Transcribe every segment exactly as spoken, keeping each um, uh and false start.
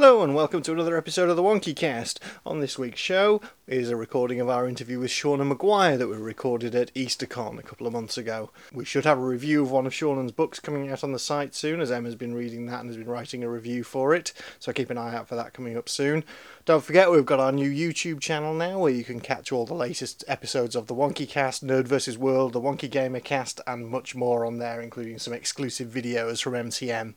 Hello and welcome to another episode of the WonkyCast. On this week's show is a recording of our interview with Seanan McGuire that we recorded at EasterCon a couple of months ago. We should have a review of one of Seanan's books coming out on the site soon, as Emma's been reading that and has been writing a review for it, so keep an eye out for that coming up soon. Don't forget we've got our new YouTube channel now where you can catch all the latest episodes of the WonkyCast, Nerd vs World, the Wonky Gamer Cast and much more on there, including some exclusive videos from M T M.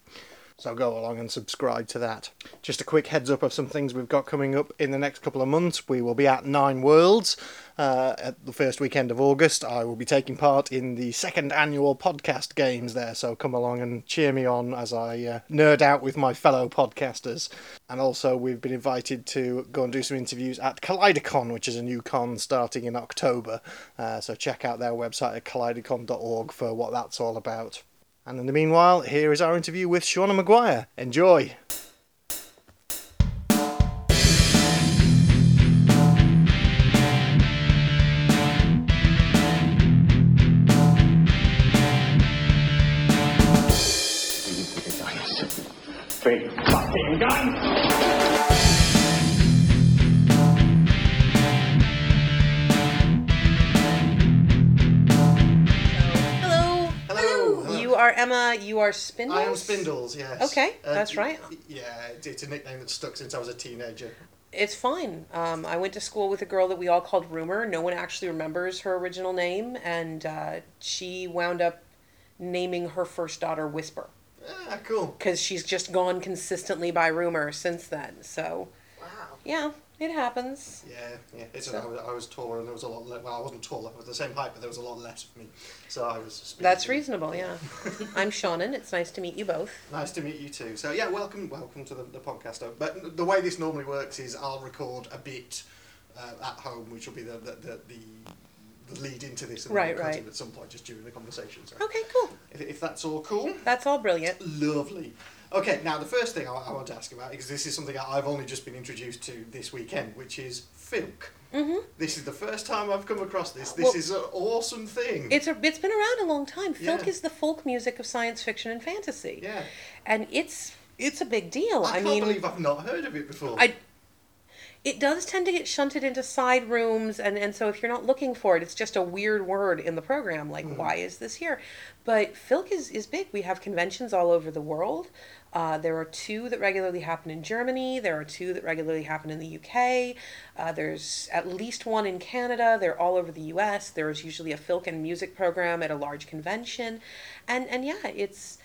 So go along and subscribe to that. Just a quick heads up of some things we've got coming up in the next couple of months. We will be at Nine Worlds uh, at the first weekend of August. I will be taking part in the second annual podcast games there, so come along and cheer me on as I uh, nerd out with my fellow podcasters. And also we've been invited to go and do some interviews at ColliderCon, which is a new con starting in October. Uh, so check out their website at collider con dot org for what that's all about. And in the meanwhile, here is our interview with Seanan McGuire. Enjoy! Big fucking gun! Are Emma, you are Spindles? I am Spindles, yes. Okay, uh, that's right. Yeah, it's a nickname that's stuck since I was a teenager. It's fine. Um, I went to school with a girl that we all called Rumor. No one actually remembers her original name, and uh, she wound up naming her first daughter Whisper. Ah, cool. Because she's just gone consistently by Rumor since then, so... Wow. Yeah. It happens. Yeah, yeah. It's so. I, was, I was taller and there was a lot less. Well, I wasn't taller, I was the same height, but there was a lot less of me. So I was... Speaking. That's reasonable, yeah. I'm Seanan. It's nice to meet you both. Nice to meet you too. So yeah, welcome welcome to the, the podcast. But the way this normally works is I'll record a bit uh, at home, which will be the the, the, the lead into this. And right, right. At some point, just during the conversation. So okay, cool. If, if that's all cool. That's all brilliant. Lovely. Okay, now the first thing I, I want to ask about, because this is something I've only just been introduced to this weekend, which is filk. Mm-hmm. This is the first time I've come across this. This well, is an awesome thing. It's a, it's been around a long time. Filk yeah. is the folk music of science fiction and fantasy. Yeah. And it's it's a big deal. I, I can't mean, believe I've not heard of it before. I, it does tend to get shunted into side rooms, and, and so if you're not looking for it, it's just a weird word in the program. Like, mm. why is this here? But filk is, is big. We have conventions all over the world. Uh, there are two that regularly happen in Germany. There are two that regularly happen in the U K. Uh, there's at least one in Canada. They're all over the U S. There is usually a filk and music program at a large convention. And and yeah, it's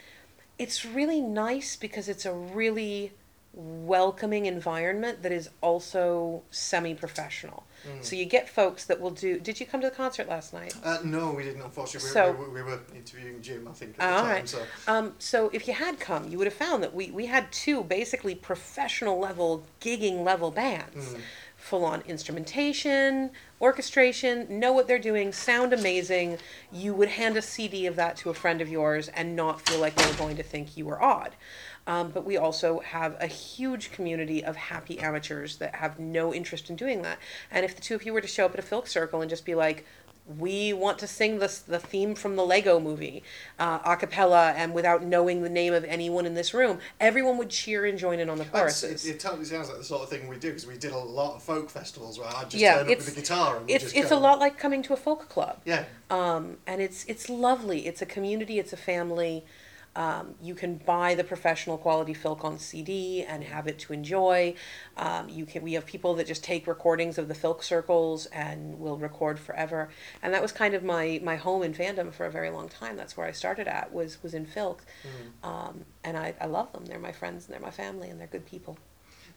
it's really nice because it's a really welcoming environment that is also semi-professional. Mm. So you get folks that will do... Did you come to the concert last night? Uh, no, we didn't, unfortunately. So, we, we, we were interviewing Jim, I think, at the time. Right. So. Um, so if you had come, you would have found that we, we had two basically professional-level, gigging-level bands. Mm. Full-on instrumentation, orchestration, know what they're doing, sound amazing. You would hand a C D of that to a friend of yours and not feel like they were going to think you were odd. Um, but we also have a huge community of happy amateurs that have no interest in doing that. And if the two of you were to show up at a filk circle and just be like, we want to sing this, the theme from the Lego movie, uh, a cappella, and without knowing the name of anyone in this room, everyone would cheer and join in on the choruses. It, it totally sounds like the sort of thing we do, because we did a lot of folk festivals where I'd just yeah, turn up with a guitar. And it's just it's go. a lot like coming to a folk club. Yeah. Um, and it's it's lovely. It's a community. It's a family. Um, you can buy the professional quality filk on C D and have it to enjoy. Um, you can. We have people that just take recordings of the filk circles and will record forever. And that was kind of my, my home in fandom for a very long time. That's where I started at, was, was in filk. Mm. Um, and I, I love them. They're my friends and they're my family and they're good people.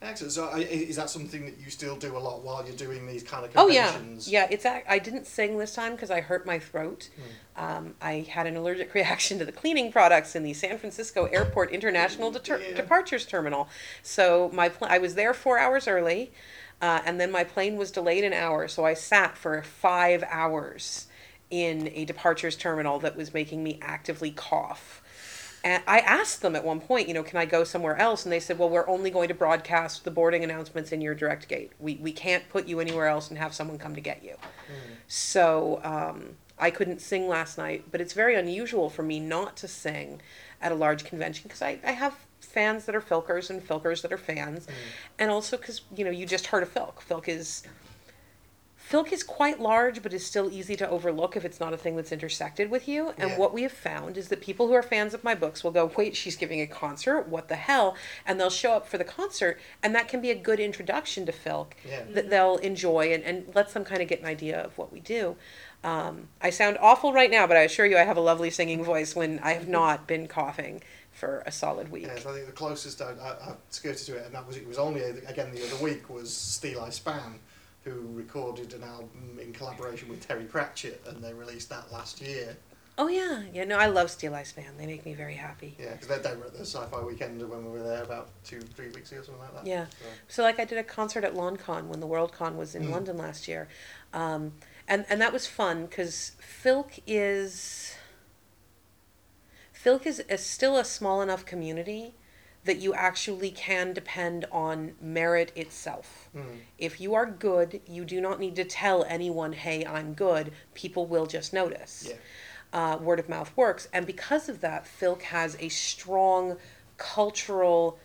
Excellent. So is that something that you still do a lot while you're doing these kind of conventions? Oh, yeah. Yeah, it's a, I didn't sing this time because I hurt my throat. Mm. Um, I had an allergic reaction to the cleaning products in the San Francisco Airport International Deter- yeah. Departures Terminal. So my pl- I was there four hours early, uh, and then my plane was delayed an hour, so I sat for five hours in a departures terminal that was making me actively cough. And I asked them at one point, you know, can I go somewhere else? And they said, well, we're only going to broadcast the boarding announcements in your direct gate. We we can't put you anywhere else and have someone come to get you. Mm. So um, I couldn't sing last night, but it's very unusual for me not to sing at a large convention because I, I have fans that are filkers and filkers that are fans, mm. and also because, you know, you just heard of filk. Filk is filk is quite large, but is still easy to overlook if it's not a thing that's intersected with you. And yeah. what we have found is that people who are fans of my books will go, wait, she's giving a concert? What the hell? And they'll show up for the concert, and that can be a good introduction to filk yeah. that they'll enjoy and, and lets them kind of get an idea of what we do. Um, I sound awful right now, but I assure you I have a lovely singing voice when I have not been coughing for a solid week. Yes, I think the closest I, I, I skirted to it, and that was it was only, again, the other week, was Steeleye Span, who recorded an album in collaboration with Terry Pratchett, and they released that last year. Oh, yeah. Yeah, no, I love Steeleye Span. They make me very happy. Yeah, because they, they were at the Sci Fi Weekend when we were there about two, three weeks ago, something like that. Yeah. So, so like, I did a concert at Loncon when the Worldcon was in mm. London last year. Um, and, and that was fun, because filk is... filk is, is still a small enough community that you actually can depend on merit itself. Mm. If you are good, you do not need to tell anyone, hey, I'm good. People will just notice. Yeah. Uh, word of mouth works. And because of that, filk has a strong cultural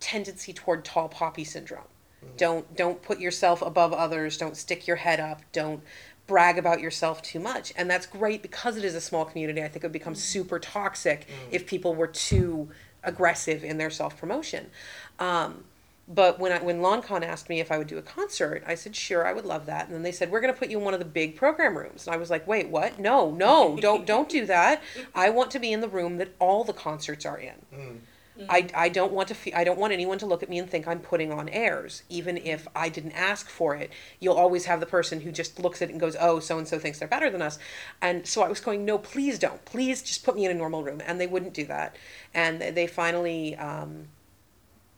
tendency toward tall poppy syndrome. Mm. Don't don't put yourself above others. Don't stick your head up. Don't brag about yourself too much. And that's great because it is a small community. I think it would become super toxic mm. if people were too aggressive in their self-promotion. Um, but when I, when Loncon asked me if I would do a concert, I said, sure, I would love that. And then they said, we're going to put you in one of the big program rooms. And I was like, wait, what? No, no, don't don't do that. I want to be in the room that all the concerts are in. Mm. Mm-hmm. I, I don't want to fe- I don't want anyone to look at me and think I'm putting on airs, even if I didn't ask for it. You'll always have the person who just looks at it and goes, oh, so-and-so thinks they're better than us. And so I was going, no, please don't. Please just put me in a normal room. And they wouldn't do that. And they finally um,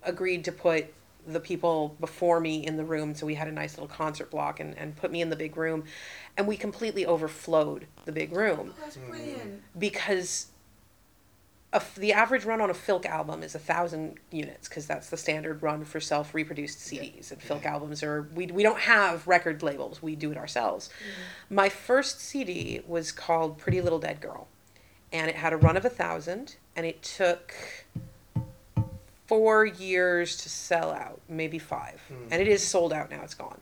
agreed to put the people before me in the room. So we had a nice little concert block and, and put me in the big room. And we completely overflowed the big room. Oh, that's brilliant. Because... A, the average run on a filk album is a thousand units because that's the standard run for self-reproduced C Ds. Yeah. And filk yeah. albums are we we don't have record labels; we do it ourselves. Mm-hmm. My first C D was called "Pretty Little Dead Girl," and it had a run of a thousand, and it took four years to sell out, maybe five, mm-hmm. and it is sold out now. It's gone.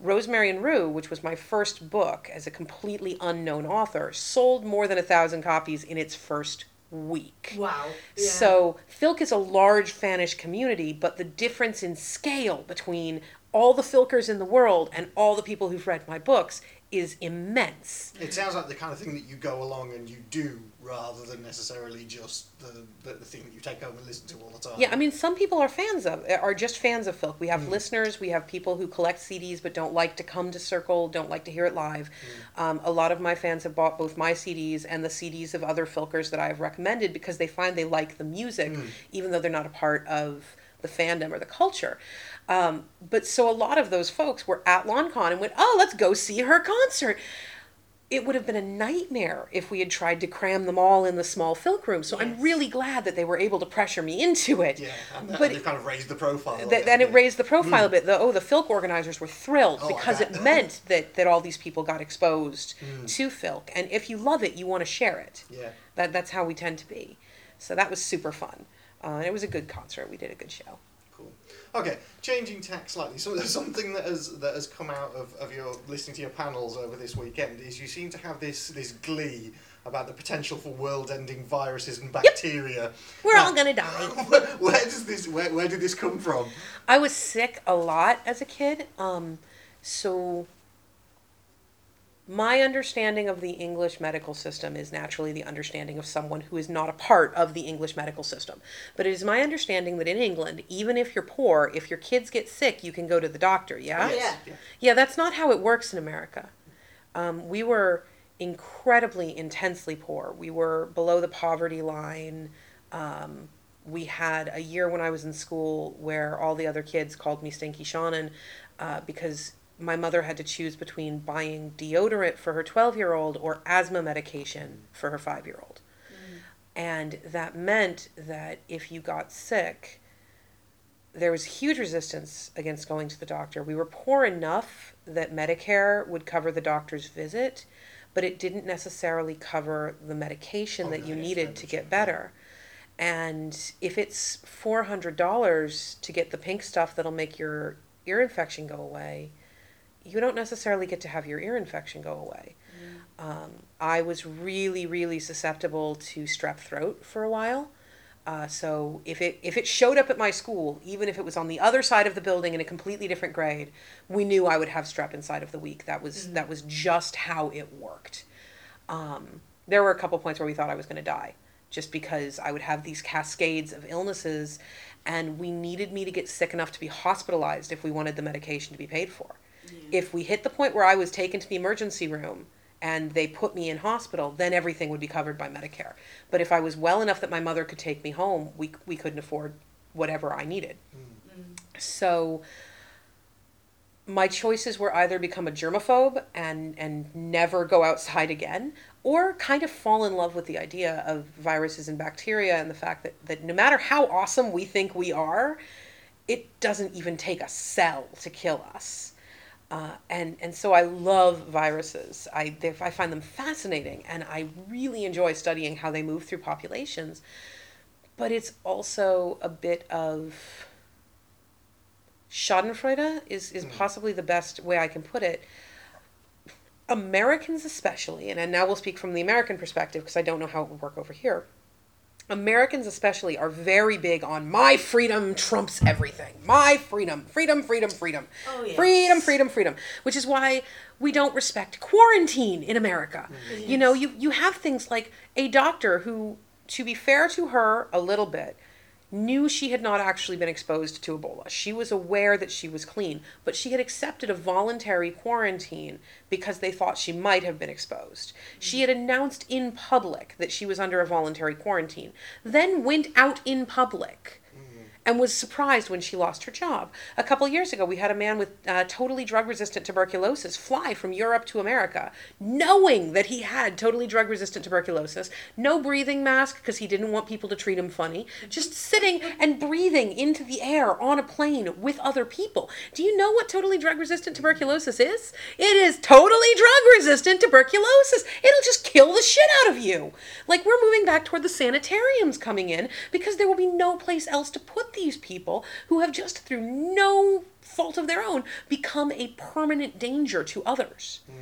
Rosemary and Rue, which was my first book as a completely unknown author, sold more than a thousand copies in its first week. Wow. Yeah. So filk is a large fanish community, but the difference in scale between all the filkers in the world and all the people who've read my books is immense. It sounds like the kind of thing that you go along and you do rather than necessarily just the, the, the thing that you take home and listen to all the time. Yeah, I mean, some people are fans of, are just fans of filk. We have mm. listeners, we have people who collect C Ds but don't like to come to Circle, don't like to hear it live. Mm. Um, a lot of my fans have bought both my C Ds and the C Ds of other filkers that I have recommended because they find they like the music, mm. even though they're not a part of the fandom or the culture. Um, but so a lot of those folks were at Loncon and went, oh, let's go see her concert. It would have been a nightmare if we had tried to cram them all in the small filk room. So yes. I'm really glad that they were able to pressure me into it. Yeah, and, but and it kind of raised the profile. Th- bit, and it raised the profile mm. a bit. The, oh, the filk organizers were thrilled oh, because it meant that, that all these people got exposed mm. to filk. And if you love it, you want to share it. Yeah, that That's how we tend to be. So that was super fun. Uh, and it was a good concert. We did a good show. Cool. Okay, changing tack slightly. So something that has that has come out of, of your listening to your panels over this weekend is you seem to have this this glee about the potential for world-ending viruses and bacteria. Yep. We're now, all gonna die. Where, where does this where where did this come from? I was sick a lot as a kid. Um, so my understanding of the English medical system is naturally the understanding of someone who is not a part of the English medical system. But it is my understanding that in England, even if you're poor, if your kids get sick, you can go to the doctor, yeah? Yes. Yeah. Yeah, that's not how it works in America. Um, we were incredibly, intensely poor. We were below the poverty line. Um, we had a year when I was in school where all the other kids called me Stinky Seanan uh, because... my mother had to choose between buying deodorant for her twelve-year-old or asthma medication for her five-year-old. Mm. And that meant that if you got sick, there was huge resistance against going to the doctor. We were poor enough that Medicare would cover the doctor's visit, but it didn't necessarily cover the medication oh, that no, you needed to get better. And if it's four hundred dollars to get the pink stuff that'll make your ear infection go away, you don't necessarily get to have your ear infection go away. Mm. Um, I was really, really susceptible to strep throat for a while. Uh, so if it if it showed up at my school, even if it was on the other side of the building in a completely different grade, we knew I would have strep inside of the week. That was mm. that was just how it worked. Um, there were a couple points where we thought I was going to die, just because I would have these cascades of illnesses, and we needed me to get sick enough to be hospitalized if we wanted the medication to be paid for. Yeah. If we hit the point where I was taken to the emergency room and they put me in hospital, then everything would be covered by Medicare. But if I was well enough that my mother could take me home, we we couldn't afford whatever I needed. Mm. Mm. So my choices were either become a germaphobe and, and never go outside again, or kind of fall in love with the idea of viruses and bacteria and the fact that, that no matter how awesome we think we are, it doesn't even take a cell to kill us. Uh, and, and so I love viruses. I, they, I find them fascinating, and I really enjoy studying how they move through populations. But it's also a bit of schadenfreude is, is possibly the best way I can put it. Americans especially, and, and now we'll speak from the American perspective because I don't know how it would work over here. Americans especially are very big on my freedom trumps everything. My freedom, freedom, freedom, freedom. Oh, yes. Freedom, freedom, freedom. Which is why we don't respect quarantine in America. Mm-hmm. Yes. You know, you, you have things like a doctor who, to be fair to her a little bit, knew she had not actually been exposed to Ebola. She was aware that she was clean, but she had accepted a voluntary quarantine because they thought she might have been exposed. She had announced in public that she was under a voluntary quarantine, then went out in public and was surprised when she lost her job. A couple years ago, we had a man with uh, totally drug-resistant tuberculosis fly from Europe to America, knowing that he had totally drug-resistant tuberculosis, no breathing mask because he didn't want people to treat him funny, just sitting and breathing into the air on a plane with other people. Do you know what totally drug-resistant tuberculosis is? It is totally drug-resistant tuberculosis. It'll just kill the shit out of you. Like, we're moving back toward the sanitariums coming in because there will be no place else to put these people who have just through no fault of their own become a permanent danger to others. Mm.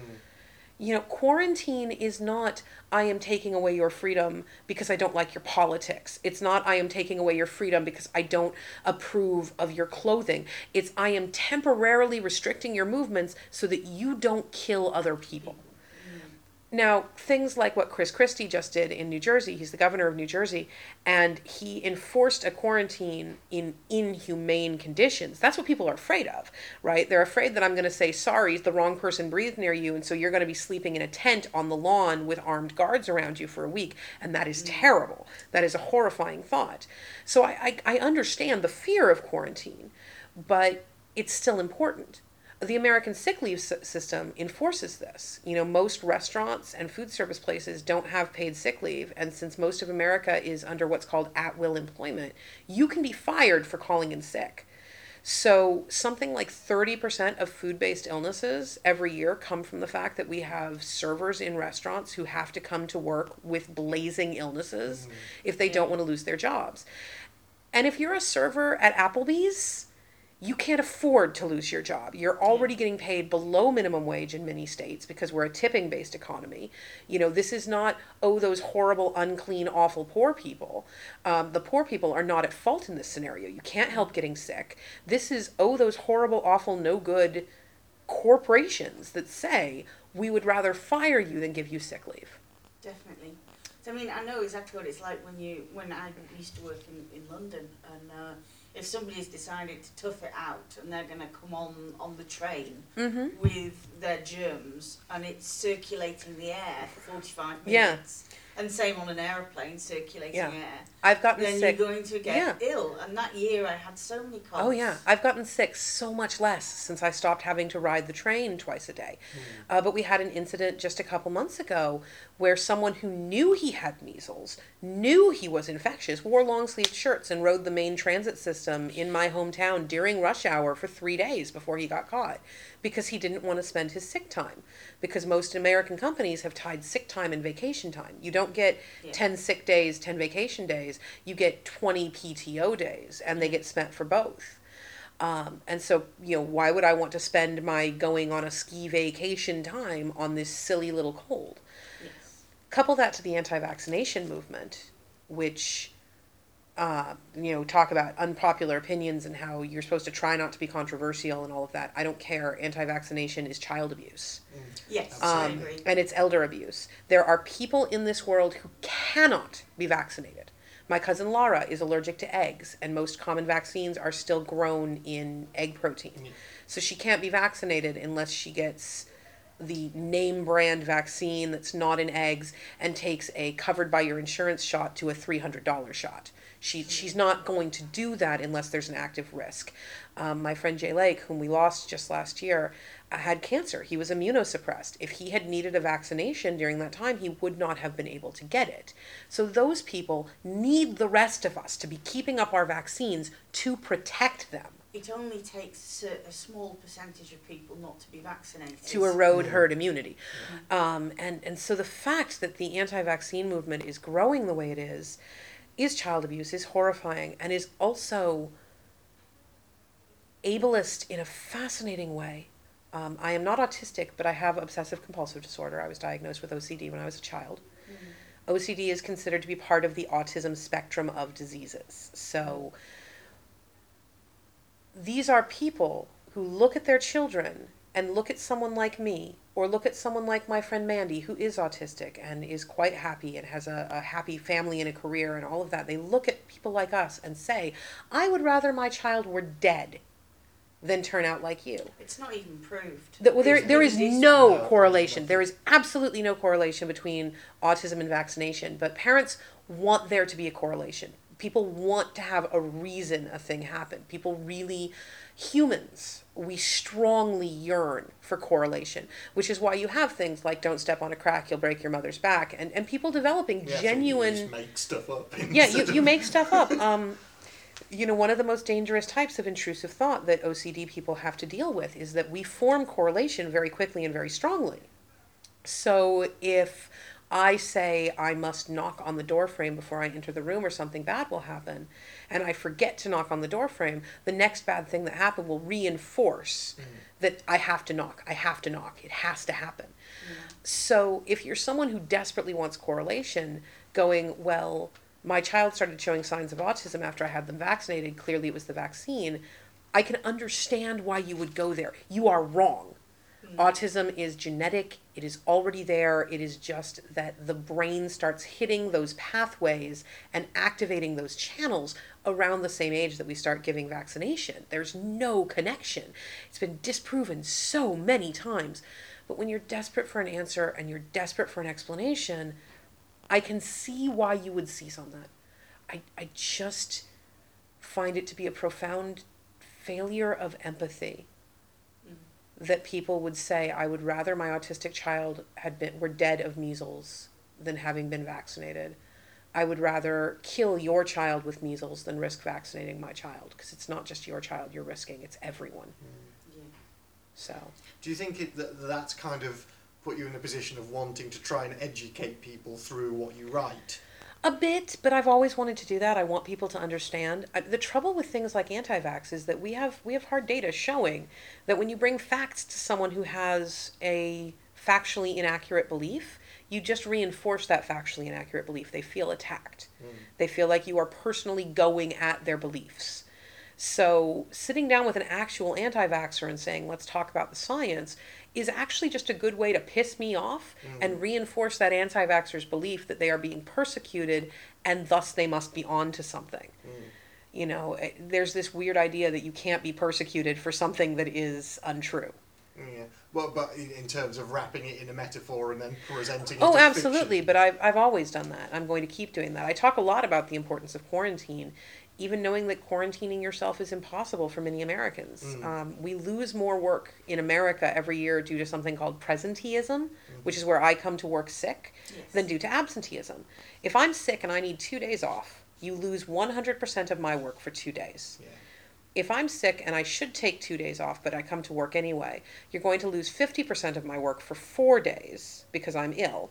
You know, quarantine is not, I am taking away your freedom because I don't like your politics. It's not, I am taking away your freedom because I don't approve of your clothing. It's, I am temporarily restricting your movements so that you don't kill other people. Now, things like what Chris Christie just did in New Jersey, he's the governor of New Jersey, and he enforced a quarantine in inhumane conditions. That's what people are afraid of, right? They're afraid that I'm going to say, sorry, the wrong person breathed near you, and so you're going to be sleeping in a tent on the lawn with armed guards around you for a week, and that is terrible. That is a horrifying thought. So I, I, I understand the fear of quarantine, but it's still important. The American sick leave system enforces this. You know, most restaurants and food service places don't have paid sick leave, and since most of America is under what's called at-will employment, you can be fired for calling in sick. So something like thirty percent of food-based illnesses every year come from the fact that we have servers in restaurants who have to come to work with blazing illnesses mm-hmm. if they yeah. don't want to lose their jobs. And if you're a server at Applebee's, you can't afford to lose your job. You're already getting paid below minimum wage in many states because we're a tipping-based economy. You know, this is not, oh, those horrible, unclean, awful poor people. Um, the poor people are not at fault in this scenario. You can't help getting sick. This is, oh, those horrible, awful, no-good corporations that say, we would rather fire you than give you sick leave. Definitely. So, I mean, I know exactly what it's like when you when I used to work in, in London and... Uh, if somebody's decided to tough it out and they're going to come on, on the train mm-hmm. with their germs and it's circulating the air for forty-five minutes, yeah. and same on an aeroplane, circulating yeah. air, I've gotten then sick. You're going to get yeah. ill. And that year I had so many coughs. Oh, yeah. I've gotten sick so much less since I stopped having to ride the train twice a day. Mm-hmm. Uh, but we had an incident just a couple months ago where someone who knew he had measles, knew he was infectious, wore long-sleeved shirts and rode the main transit system in my hometown during rush hour for three days before he got caught because he didn't want to spend his sick time, because most American companies have tied sick time and vacation time. You don't get yeah. ten sick days, ten vacation days. days, you get twenty P T O days, and they get spent for both. Um, and so, you know, why would I want to spend my going on a ski vacation time on this silly little cold? Yes. Couple that to the anti-vaccination movement, which, uh, you know, talk about unpopular opinions and how you're supposed to try not to be controversial and all of that. I don't care. Anti-vaccination is child abuse. Mm. Yes, um, I agree. And it's elder abuse. There are people in this world who cannot be vaccinated. My cousin Laura is allergic to eggs, and most common vaccines are still grown in egg protein. Yeah. So she can't be vaccinated unless she gets the name brand vaccine that's not in eggs and takes a covered by your insurance shot to a three hundred dollars shot. She She's not going to do that unless there's an active risk. Um, my friend Jay Lake, whom we lost just last year, had cancer. He was immunosuppressed. If he had needed a vaccination during that time, he would not have been able to get it. So those people need the rest of us to be keeping up our vaccines to protect them. It only takes a, a small percentage of people not to be vaccinated. To erode mm-hmm. herd immunity. Mm-hmm. Um, and, and so the fact that the anti-vaccine movement is growing the way it is, is child abuse, is horrifying, and is also ableist in a fascinating way. Um, I am not autistic, but I have obsessive compulsive disorder. I was diagnosed with O C D when I was a child. Mm-hmm. O C D is considered to be part of the autism spectrum of diseases. So these are people who look at their children and look at someone like me, or look at someone like my friend Mandy, who is autistic and is quite happy and has a, a happy family and a career and all of that. They look at people like us and say, I would rather my child were dead than turn out like you. It's not even proved. The, well, there, there is no correlation. There is absolutely no correlation between autism and vaccination, but parents want there to be a correlation. People want to have a reason a thing happened. People really, humans, we strongly yearn for correlation, which is why you have things like don't step on a crack, you'll break your mother's back, and, and people developing yeah, genuine... So you just make stuff up. Yeah, you, you make stuff up. Um, you know, one of the most dangerous types of intrusive thought that O C D people have to deal with is that we form correlation very quickly and very strongly. So if I say I must knock on the door frame before I enter the room or something bad will happen, and I forget to knock on the door frame, the next bad thing that happened will reinforce mm. that I have to knock, I have to knock, it has to happen. Mm. So if you're someone who desperately wants correlation, going, well, my child started showing signs of autism after I had them vaccinated, clearly it was the vaccine, I can understand why you would go there. You are wrong. Autism is genetic. It is already there. It is just that the brain starts hitting those pathways and activating those channels around the same age that we start giving vaccination. There's no connection. It's been disproven so many times. But when you're desperate for an answer and you're desperate for an explanation, I can see why you would seize on that. I, I just find it to be a profound failure of empathy that people would say, I would rather my autistic child had been were dead of measles than having been vaccinated. I would rather kill your child with measles than risk vaccinating my child, because it's not just your child you're risking, it's everyone. Mm. Yeah. So. Do you think it, that that's kind of put you in a position of wanting to try and educate people through what you write? A bit, but I've always wanted to do that. I want people to understand. The trouble with things like anti-vax is that we have we have hard data showing that when you bring facts to someone who has a factually inaccurate belief, you just reinforce that factually inaccurate belief. They feel attacked. Mm. They feel like you are personally going at their beliefs. So sitting down with an actual anti-vaxxer and saying, let's talk about the science, is actually just a good way to piss me off mm. and reinforce that anti-vaxxer's belief that they are being persecuted and thus they must be on to something. Mm. You know, it, there's this weird idea that you can't be persecuted for something that is untrue. Yeah. Well, but in terms of wrapping it in a metaphor and then presenting it. Oh, absolutely. Fiction. But I've, I've always done that. I'm going to keep doing that. I talk a lot about the importance of quarantine, even knowing that quarantining yourself is impossible for many Americans. Mm. Um, we lose more work in America every year due to something called presenteeism, mm-hmm. which is where I come to work sick, yes. than due to absenteeism. If I'm sick and I need two days off, you lose one hundred percent of my work for two days. Yeah. If I'm sick and I should take two days off, but I come to work anyway, you're going to lose fifty percent of my work for four days because I'm ill.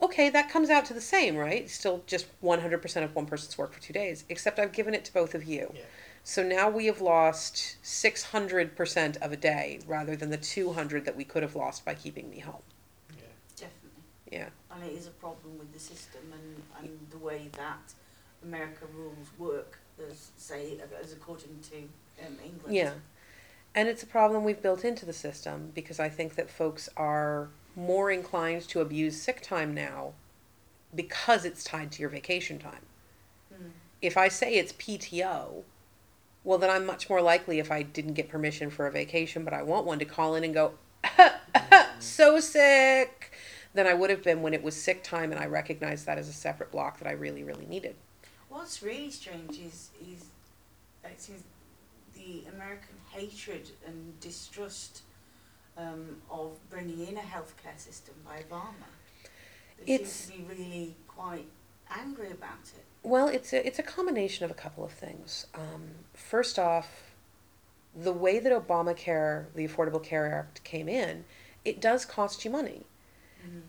okay, that comes out to the same, right? Still just one hundred percent of one person's work for two days, except I've given it to both of you. Yeah. So now we have lost six hundred percent of a day rather than the two hundred that we could have lost by keeping me home. Yeah. Definitely. Yeah. And it is a problem with the system and, and the way that America rules work, as, say, as according to um, England. Yeah. And it's a problem we've built into the system because I think that folks are more inclined to abuse sick time now because it's tied to your vacation time. Mm. If I say it's P T O, well, then I'm much more likely, if I didn't get permission for a vacation, but I want one, to call in and go, ah, ah, so sick, than I would have been when it was sick time and I recognized that as a separate block that I really, really needed. What's really strange is, is, is the American hatred and distrust um, of bringing in a healthcare system by Obama. They it's, seem to be really quite angry about it. Well, it's a, it's a combination of a couple of things. Um, first off, the way that Obamacare, the Affordable Care Act, came in, it does cost you money. Mm-hmm.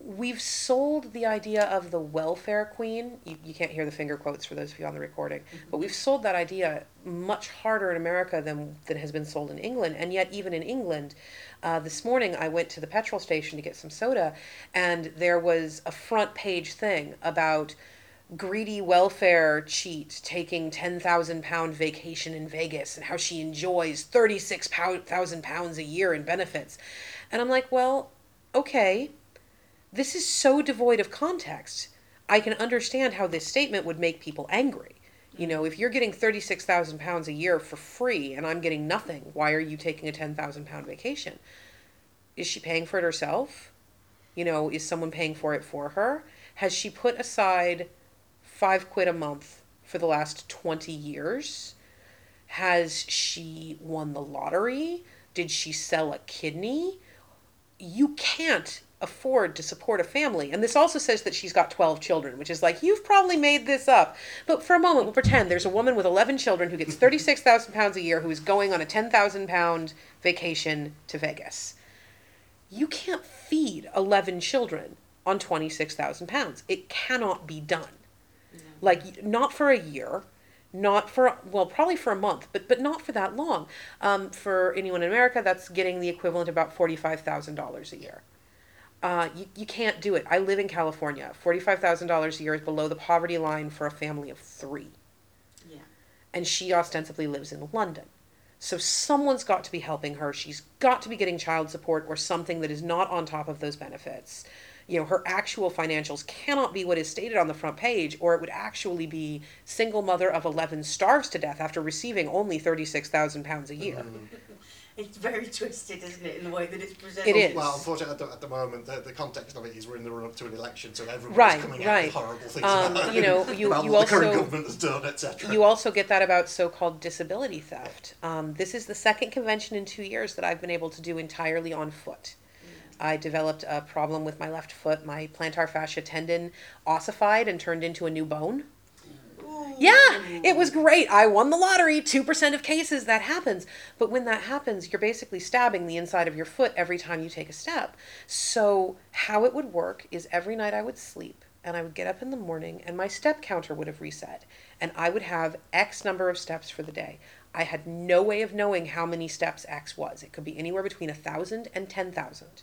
We've sold the idea of the welfare queen. You, you can't hear the finger quotes for those of you on the recording. Mm-hmm. But we've sold that idea much harder in America than, than has been sold in England. And yet, even in England, uh, this morning I went to the petrol station to get some soda, and there was a front page thing about greedy welfare cheat taking ten thousand pound vacation in Vegas and how she enjoys thirty-six thousand pounds a year in benefits. And I'm like, well, okay. This is so devoid of context. I can understand how this statement would make people angry. You know, if you're getting thirty-six thousand pounds a year for free and I'm getting nothing, why are you taking a ten thousand pound vacation? Is she paying for it herself? You know, is someone paying for it for her? Has she put aside five quid a month for the last twenty years? Has she won the lottery? Did she sell a kidney? You can't afford to support a family. And this also says that she's got twelve children, which is like, you've probably made this up. But for a moment, we'll pretend there's a woman with eleven children who gets thirty-six thousand pounds a year who is going on a ten thousand pound vacation to Vegas. You can't feed eleven children on twenty-six thousand pounds. It cannot be done. No. Like, not for a year, not for, well, probably for a month, but but not for that long. Um, for anyone in America, that's getting the equivalent of about forty-five thousand dollars a year. Uh, you, you can't do it. I live in California. forty-five thousand dollars a year is below the poverty line for a family of three. Yeah. And she ostensibly lives in London. So someone's got to be helping her. She's got to be getting child support or something that is not on top of those benefits. You know, her actual financials cannot be what is stated on the front page, or it would actually be single mother of eleven starves to death after receiving only thirty-six thousand pounds a year. Mm. It's very twisted, isn't it, in the way that it's presented? It is. Well, unfortunately, at the, at the moment, the, the context of it is we're in the run-up to an election, so everyone's right, coming right. out with horrible things um, about, you know, you, about you what also, the current government has done, et cetera. You also get that about so-called disability theft. Um, this is the second convention in two years that I've been able to do entirely on foot. I developed a problem with my left foot. My plantar fascia tendon ossified and turned into a new bone. Yeah, it was great. I won the lottery. two percent of cases that happens. But when that happens, you're basically stabbing the inside of your foot every time you take a step. So how it would work is every night I would sleep and I would get up in the morning and my step counter would have reset and I would have X number of steps for the day. I had no way of knowing how many steps X was. It could be anywhere between one thousand and ten thousand.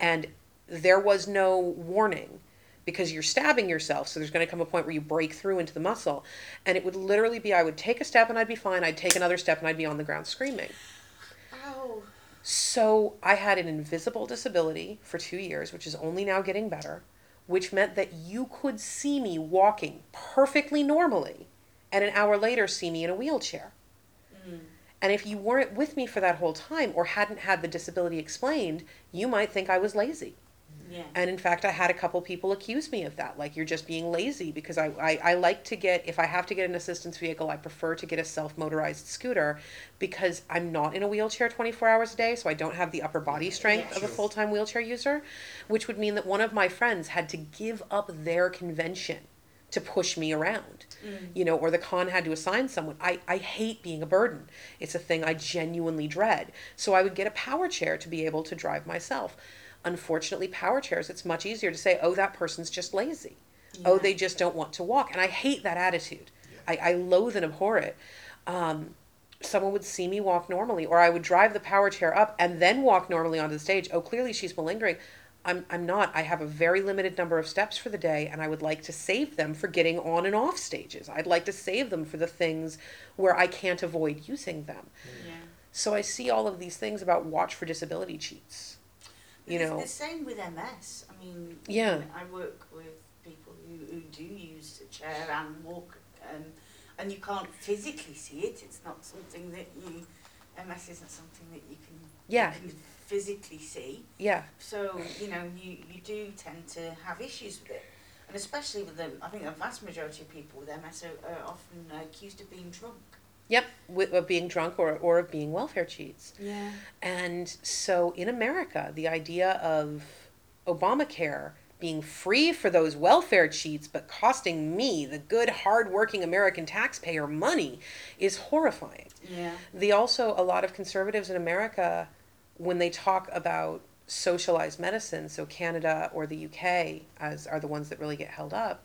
And there was no warning because you're stabbing yourself. So there's going to come a point where you break through into the muscle. And it would literally be, I would take a step and I'd be fine. I'd take another step and I'd be on the ground screaming. Ow. So I had an invisible disability for two years, which is only now getting better, which meant that you could see me walking perfectly normally and an hour later see me in a wheelchair. Mm. And if you weren't with me for that whole time or hadn't had the disability explained, you might think I was lazy. Yeah. And in fact, I had a couple people accuse me of that. Like, you're just being lazy because I, I, I like to get, if I have to get an assistance vehicle, I prefer to get a self-motorized scooter because I'm not in a wheelchair twenty-four hours a day. So I don't have the upper body strength yeah, of a full-time wheelchair user, which would mean that one of my friends had to give up their convention to push me around, mm. you know, or the con had to assign someone. I, I hate being a burden. It's a thing I genuinely dread. So I would get a power chair to be able to drive myself. unfortunately power chairs, it's much easier to say, oh, that person's just lazy. Yeah. Oh, they just don't want to walk. And I hate that attitude. Yeah. I, I loathe and abhor it. Um, someone would see me walk normally, or I would drive the power chair up and then walk normally onto the stage. Oh, clearly she's malingering. I'm I'm not. I have a very limited number of steps for the day, and I would like to save them for getting on and off stages. I'd like to save them for the things where I can't avoid using them. Yeah. So I see all of these things about watch for disability cheats. You it's know, the same with M S. I mean, yeah. You know, I work with people who, who do use a chair and walk, um, and you can't physically see it. It's not something that you. M S isn't something that you can. Yeah. You can physically see. Yeah. So, you know, you, you do tend to have issues with it. And especially with them, I think the vast majority of people with M S are, are often accused of being drunk. Yep, with, of being drunk or, or of being welfare cheats. Yeah. And so in America, the idea of Obamacare being free for those welfare cheats but costing me, the good, hard-working American taxpayer, money is horrifying. Yeah. They also, a lot of conservatives in America, when they talk about socialized medicine, so Canada or the U K as are the ones that really get held up,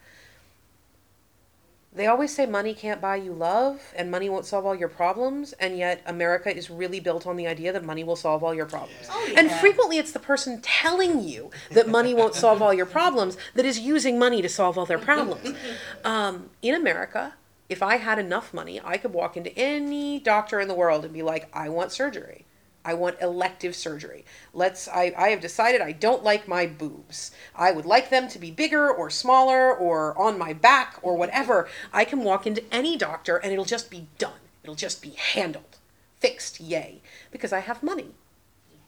they always say money can't buy you love and money won't solve all your problems, and yet America is really built on the idea that money will solve all your problems. Yeah. Oh, yeah. And frequently it's the person telling you that money won't solve all your problems that is using money to solve all their problems. Um, in America, if I had enough money, I could walk into any doctor in the world and be like, I want surgery. I want elective surgery. Let's. I, I have decided I don't like my boobs. I would like them to be bigger or smaller or on my back or whatever. I can walk into any doctor and it'll just be done. It'll just be handled. Fixed, yay. Because I have money. Yes.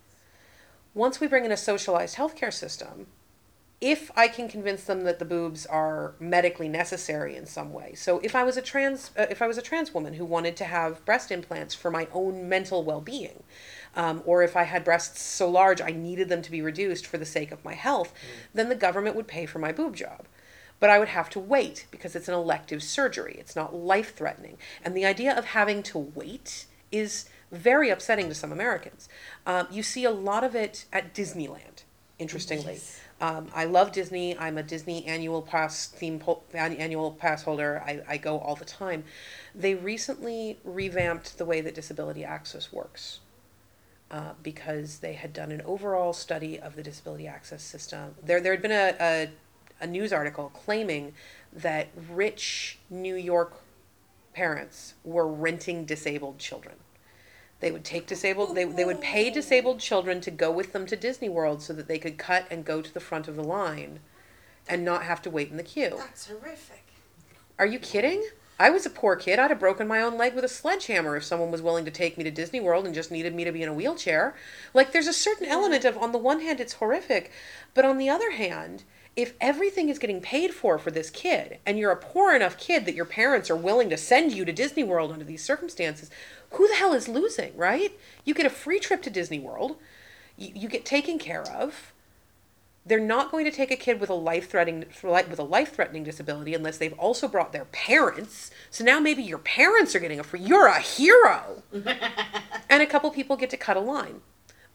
Once we bring in a socialized healthcare system, if I can convince them that the boobs are medically necessary in some way. So if I was a trans, uh, if I was a trans woman who wanted to have breast implants for my own mental well-being, um, or if I had breasts so large I needed them to be reduced for the sake of my health, mm. then the government would pay for my boob job. But I would have to wait because it's an elective surgery. It's not life-threatening. And the idea of having to wait is very upsetting to some Americans. Um, you see a lot of it at Disneyland, interestingly. Yes. Um, I love Disney. I'm a Disney annual pass theme po- annual pass holder. I, I go all the time. They recently revamped the way that disability access works uh, because they had done an overall study of the disability access system. There, there had been a, a, a news article claiming that rich New York parents were renting disabled children. They would take disabled, they they would pay disabled children to go with them to Disney World so that they could cut and go to the front of the line and not have to wait in the queue. That's horrific. Are you kidding? I was a poor kid. I'd have broken my own leg with a sledgehammer if someone was willing to take me to Disney World and just needed me to be in a wheelchair. Like, there's a certain element of, on the one hand, it's horrific, but on the other hand, if everything is getting paid for for this kid, and you're a poor enough kid that your parents are willing to send you to Disney World under these circumstances, who the hell is losing, right? You get a free trip to Disney World. You, you get taken care of. They're not going to take a kid with a life-threatening with a life-threatening disability unless they've also brought their parents. So now maybe your parents are getting a free... You're a hero! And a couple people get to cut a line.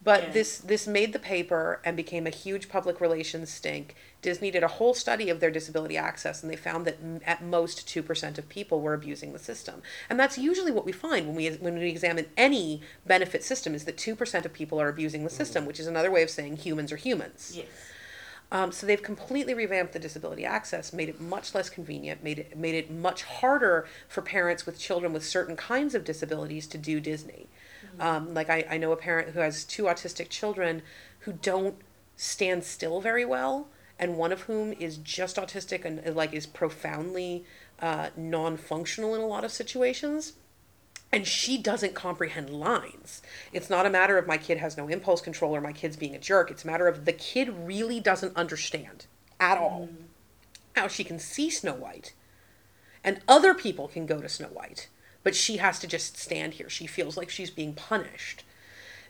But yeah. this this made the paper and became a huge public relations stink. Disney did a whole study of their disability access, and they found that m- at most two percent of people were abusing the system. And that's usually what we find when we when we examine any benefit system, is that two percent of people are abusing the system, mm-hmm. which is another way of saying humans are humans. Yes. Um, so they've completely revamped the disability access, made it much less convenient, made it made it much harder for parents with children with certain kinds of disabilities to do Disney. Um, like I, I know a parent who has two autistic children who don't stand still very well, and one of whom is just autistic and like is profoundly uh, non-functional in a lot of situations. And she doesn't comprehend lines. It's not a matter of my kid has no impulse control or my kid's being a jerk. It's a matter of the kid really doesn't understand at all mm. how she can see Snow White and other people can go to Snow White. But she has to just stand here. She feels like she's being punished.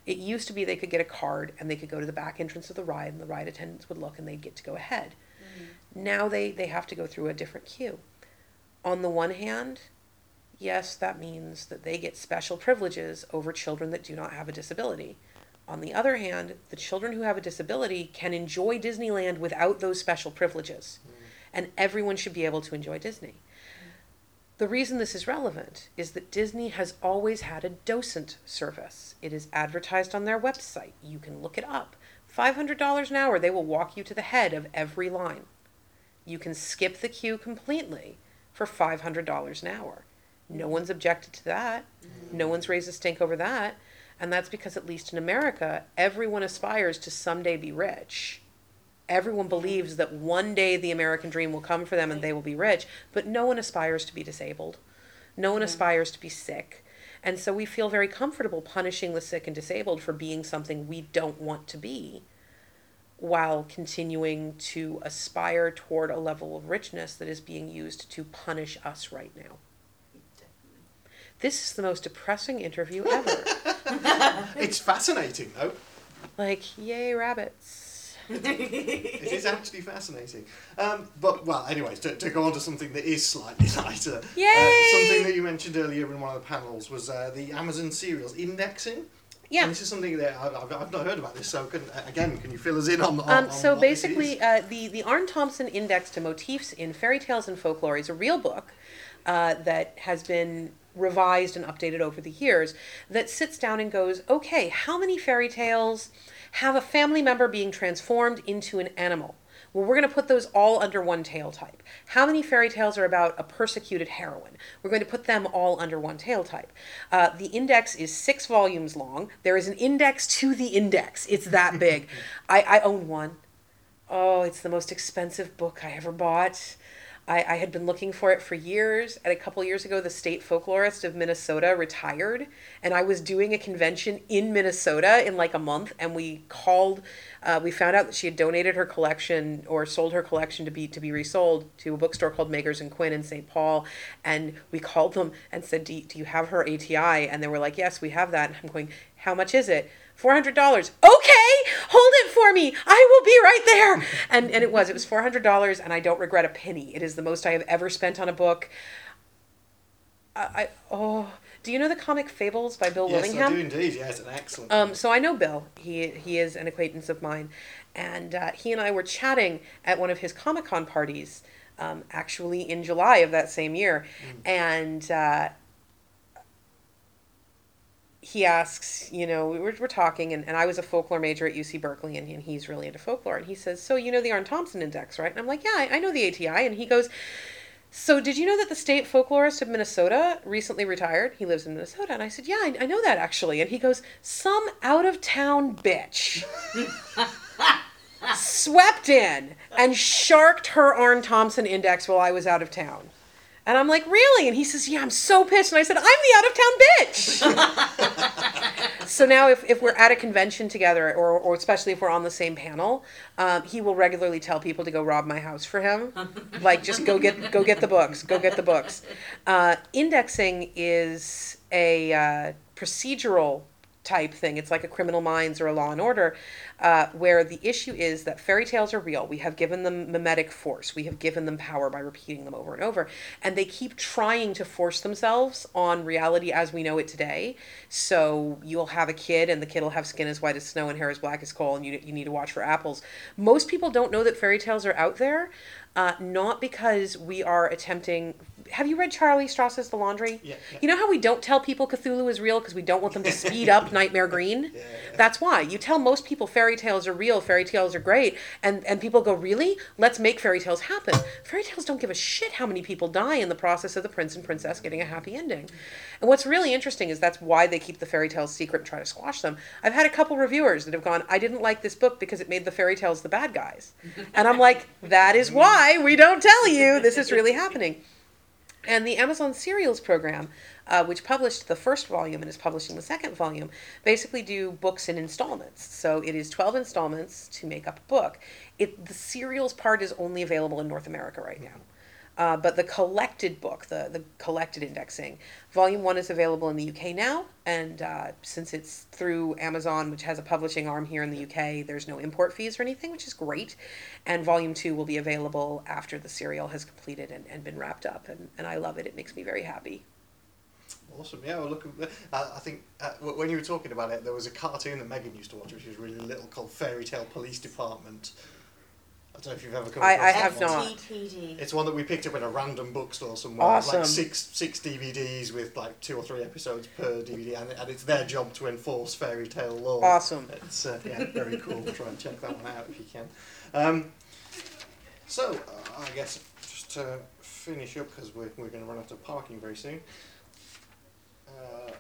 It used to be they could get a card and they could go to the back entrance of the ride and the ride attendants would look and they'd get to go ahead. Mm-hmm. Now they, they have to go through a different queue. On the one hand, yes, that means that they get special privileges over children that do not have a disability. On the other hand, the children who have a disability can enjoy Disneyland without those special privileges. Mm. And everyone should be able to enjoy Disney. Mm. The reason this is relevant is that Disney has always had a docent service. It is advertised on their website. You can look it up. five hundred dollars an hour, they will walk you to the head of every line. You can skip the queue completely for five hundred dollars an hour. No one's objected to that. Mm-hmm. No one's raised a stink over that. And that's because, at least in America, everyone aspires to someday be rich. Everyone believes that one day the American dream will come for them and they will be rich. But no one aspires to be disabled. No one mm-hmm. aspires to be sick. And so we feel very comfortable punishing the sick and disabled for being something we don't want to be, while continuing to aspire toward a level of richness that is being used to punish us right now. This is the most depressing interview ever. It's fascinating, though. Like, yay, rabbits. It is actually fascinating. Um, but, well, anyways, to, to go on to something that is slightly lighter. Yay! Uh, something that you mentioned earlier in one of the panels was uh, the Amazon Serials indexing. Yeah. And this is something that I've, I've, I've not heard about this, so can, again, can you fill us in on, on, um, on so what basically, uh, the, the Arne Thompson Index to Motifs in Fairy Tales and Folklore is a real book uh, that has been revised and updated over the years that sits down and goes, okay, how many fairy tales have a family member being transformed into an animal? Well, we're going to put those all under one tale type. How many fairy tales are about a persecuted heroine? We're going to put them all under one tale type. Uh, the index is six volumes long. There is an index to the index. It's that big. I, I own one. Oh, it's the most expensive book I ever bought. I, I had been looking for it for years. And a couple years ago, the state folklorist of Minnesota retired. And I was doing a convention in Minnesota in like a month. And we called... Uh, we found out that she had donated her collection or sold her collection to be to be resold to a bookstore called Makers and Quinn in Saint Paul. And we called them and said, do you, do you have her A T I? And they were like, yes, we have that. And I'm going, how much is it? four hundred dollars. Okay, hold it for me. I will be right there. And, and it was. It was four hundred dollars, and I don't regret a penny. It is the most I have ever spent on a book. I, I oh... Do you know the comic Fables by Bill yes, Willingham? Yes, I do indeed. Yes, an excellent. Um, so I know Bill. He he is an acquaintance of mine. And uh, he and I were chatting at one of his Comic-Con parties, um, actually in July of that same year. Mm. And uh, he asks, you know, we were, we're talking, and, and I was a folklore major at U C Berkeley, and, and he's really into folklore. And he says, so you know the Arne Thompson Index, right? And I'm like, yeah, I, I know the A T I. And he goes... So did you know that the state folklorist of Minnesota recently retired? He lives in Minnesota. And I said, yeah, I, I know that, actually. And he goes, some out-of-town bitch swept in and sharked her Arne Thompson Index while I was out of town. And I'm like, really? And he says, yeah, I'm so pissed. And I said, I'm the out-of-town bitch. So now if, if we're at a convention together, or, or especially if we're on the same panel, um, he will regularly tell people to go rob my house for him. Like, just go get go get the books. Go get the books. Uh, indexing is a uh, procedural type thing. It's like a Criminal Minds or a Law and Order, uh, where the issue is that fairy tales are real. We have given them mimetic force. We have given them power by repeating them over and over. And they keep trying to force themselves on reality as we know it today. So you'll have a kid and the kid will have skin as white as snow and hair as black as coal, and you, you need to watch for apples. Most people don't know that fairy tales are out there, uh, not because we are attempting... Have you read Charlie Strauss's The Laundry? Yeah, yeah. You know how we don't tell people Cthulhu is real because we don't want them to speed up Nightmare Green? Yeah. That's why. You tell most people fairy tales are real, fairy tales are great, and, and people go, really? Let's make fairy tales happen. Fairy tales don't give a shit how many people die in the process of the prince and princess getting a happy ending. And what's really interesting is that's why they keep the fairy tales secret and try to squash them. I've had a couple reviewers that have gone, I didn't like this book because it made the fairy tales the bad guys. And I'm like, that is why we don't tell you this is really happening. And the Amazon Serials program, uh, which published the first volume and is publishing the second volume, basically do books in installments. So it is twelve installments to make up a book. It, the serials part is only available in North America right now. Uh, but the collected book, the, the collected indexing, volume one is available in the U K now. And uh, since it's through Amazon, which has a publishing arm here in the U K, there's no import fees or anything, which is great. And volume two will be available after the serial has completed and, and been wrapped up. And, and I love it. It makes me very happy. Awesome, yeah. Well, look, uh, I think uh, when you were talking about it, there was a cartoon that Megan used to watch, which was really little, called Fairy Tale Police Department. I don't know if you've ever come I, across I have one. Not. F T P D. It's one that we picked up in a random bookstore somewhere. Awesome. Like six six D V Ds with like two or three episodes per D V D, and, and it's their job to enforce fairy tale law. Awesome. It's uh, yeah, very cool. Try and check that one out if you can. Um, so uh, I guess just to finish up, because we're we're going to run out of parking very soon. Uh,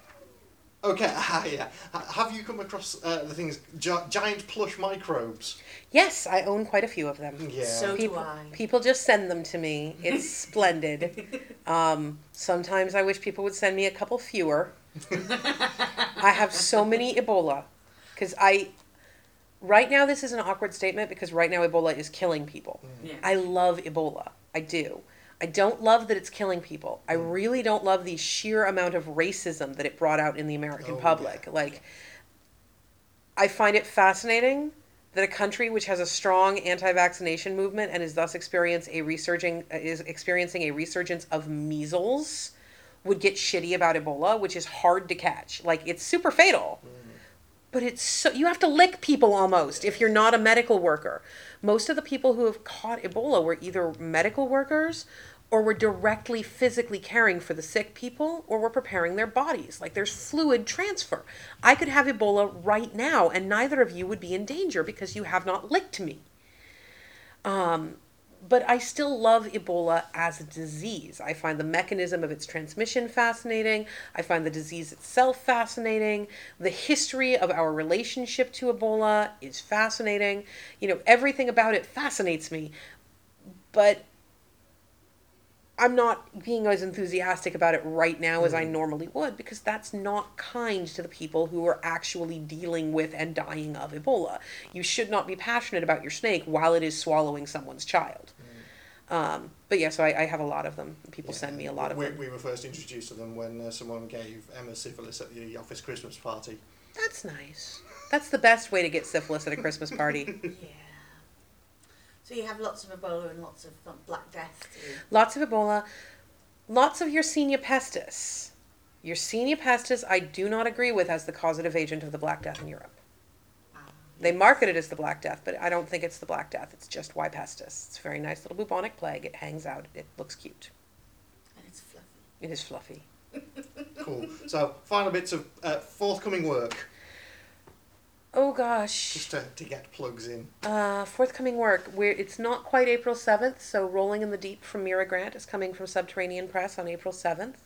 Okay, uh, yeah. Have you come across uh, the things, gi- giant plush microbes? Yes, I own quite a few of them. Yeah. So people, do I. People just send them to me. It's splendid. Um, sometimes I wish people would send me a couple fewer. I have so many Ebola. Because I, right now this is an awkward statement because right now Ebola is killing people. Mm. Yeah. I love Ebola. I do. I don't love that it's killing people. I really don't love the sheer amount of racism that it brought out in the American oh, public. Yeah. Like, I find it fascinating that a country which has a strong anti-vaccination movement and is thus experiencing a resurging is experiencing a resurgence of measles would get shitty about Ebola, which is hard to catch. Like, it's super fatal. Mm. But it's so, you have to lick people almost if you're not a medical worker. Most of the people who have caught Ebola were either medical workers or were directly physically caring for the sick people or were preparing their bodies. Like, there's fluid transfer. I could have Ebola right now and neither of you would be in danger because you have not licked me. Um, but I still love Ebola as a disease. I find the mechanism of its transmission fascinating. I find the disease itself fascinating. The history of our relationship to Ebola is fascinating. You know, everything about it fascinates me. But I'm not being as enthusiastic about it right now as I normally would because that's not kind to the people who are actually dealing with and dying of Ebola. You should not be passionate about your snake while it is swallowing someone's child. Mm. Um, but yeah, so I, I have a lot of them. People yeah. send me a lot of we, them. We were first introduced to them when uh, someone gave Emma syphilis at the office Christmas party. That's nice. That's the best way to get syphilis at a Christmas party. Yeah. So you have lots of Ebola and lots of Black Death too. Lots of Ebola. Lots of Yersinia pestis. Yersinia pestis I do not agree with as the causative agent of the Black Death in Europe. Ah, yes. They market it as the Black Death, but I don't think it's the Black Death. It's just Y. pestis. It's a very nice little bubonic plague. It hangs out. It looks cute. And it's fluffy. It is fluffy. Cool. So final bits of uh, forthcoming work. Oh gosh. Just to, to get plugs in. Uh, forthcoming work. We're, it's not quite April seventh, so Rolling in the Deep from Mira Grant is coming from Subterranean Press on April seventh.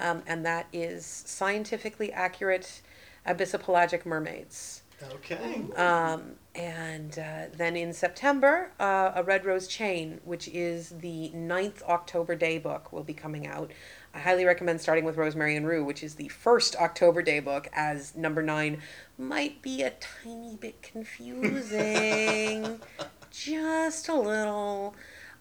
Um, and that is scientifically accurate abyssopelagic mermaids. Okay. Um, and uh, then in September, uh, A Red Rose Chain, which is the ninth October Day book, will be coming out. I highly recommend starting with Rosemary and Rue, which is the first October Day book, as number nine might be a tiny bit confusing. Just a little.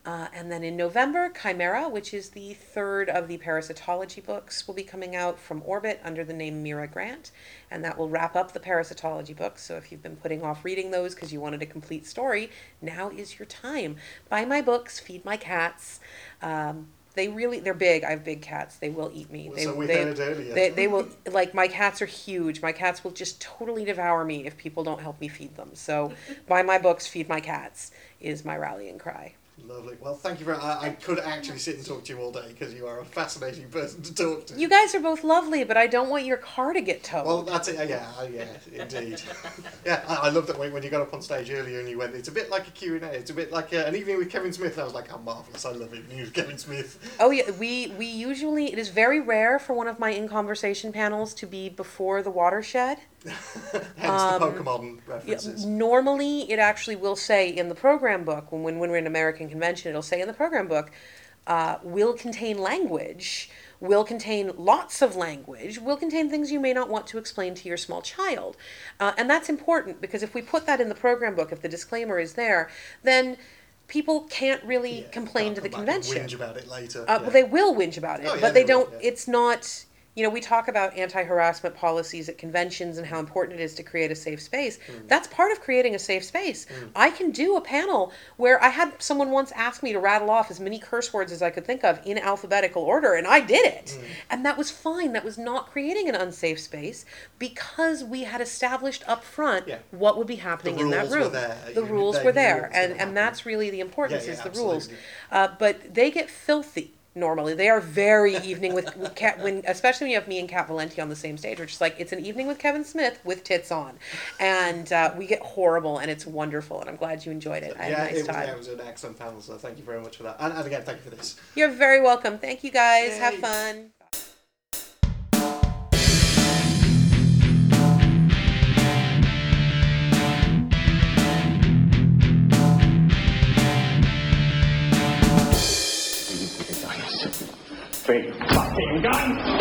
Uh, and then in November, Chimera, which is the third of the parasitology books, will be coming out from Orbit under the name Mira Grant. And that will wrap up the parasitology books. So if you've been putting off reading those because you wanted a complete story, now is your time. Buy my books, feed my cats. Um, They really, they're big. I have big cats. They will eat me. Well, they, so we they, they, they will, like, my cats are huge. My cats will just totally devour me if people don't help me feed them. So buy my books, feed my cats is my rallying cry. Lovely. Well, thank you very much. I, I could actually sit and talk to you all day because you are a fascinating person to talk to. You guys are both lovely, but I don't want your car to get towed. Well, that's it. Yeah, yeah, indeed. Yeah, I, I love that when you got up on stage earlier and you went, it's a bit like a Q and A. It's a bit like a, an evening with Kevin Smith. And I was like, oh, marvellous. I love it. And you, Kevin Smith. Oh, yeah. We, we usually, it is very rare for one of my In Conversation panels to be before the watershed. Hence um, the Pokemon references. Yeah, normally, it actually will say in the program book, when, when, when we're in American Convention, it'll say in the program book, uh, will contain language, will contain lots of language, will contain things you may not want to explain to your small child. Uh, and that's important, because if we put that in the program book, if the disclaimer is there, then people can't really yeah, complain can't to the convention. They will whinge about it later. Uh, yeah. Well, they will whinge about it, oh, yeah, but they, they will, don't, yeah. It's not... you know, we talk about anti-harassment policies at conventions and how important it is to create a safe space. Mm. That's part of creating a safe space. Mm. I can do a panel where I had someone once ask me to rattle off as many curse words as I could think of in alphabetical order, and I did it. Mm. And that was fine. That was not creating an unsafe space because we had established up front yeah. what would be happening in that room. The rules were there. And and that's really the importance yeah, yeah, is the absolutely. rules. Uh, but they get filthy. Normally, they are very evening with, with Cat, when, especially when you have me and Cat Valenti on the same stage, which is like, it's an evening with Kevin Smith with tits on. And uh, we get horrible, and it's wonderful, and I'm glad you enjoyed it. I had yeah, a nice it was, time. Yeah, it was an excellent panel, so thank you very much for that. And, and again, thank you for this. You're very welcome. Thank you, guys. Yay. Have fun. Fucking gun!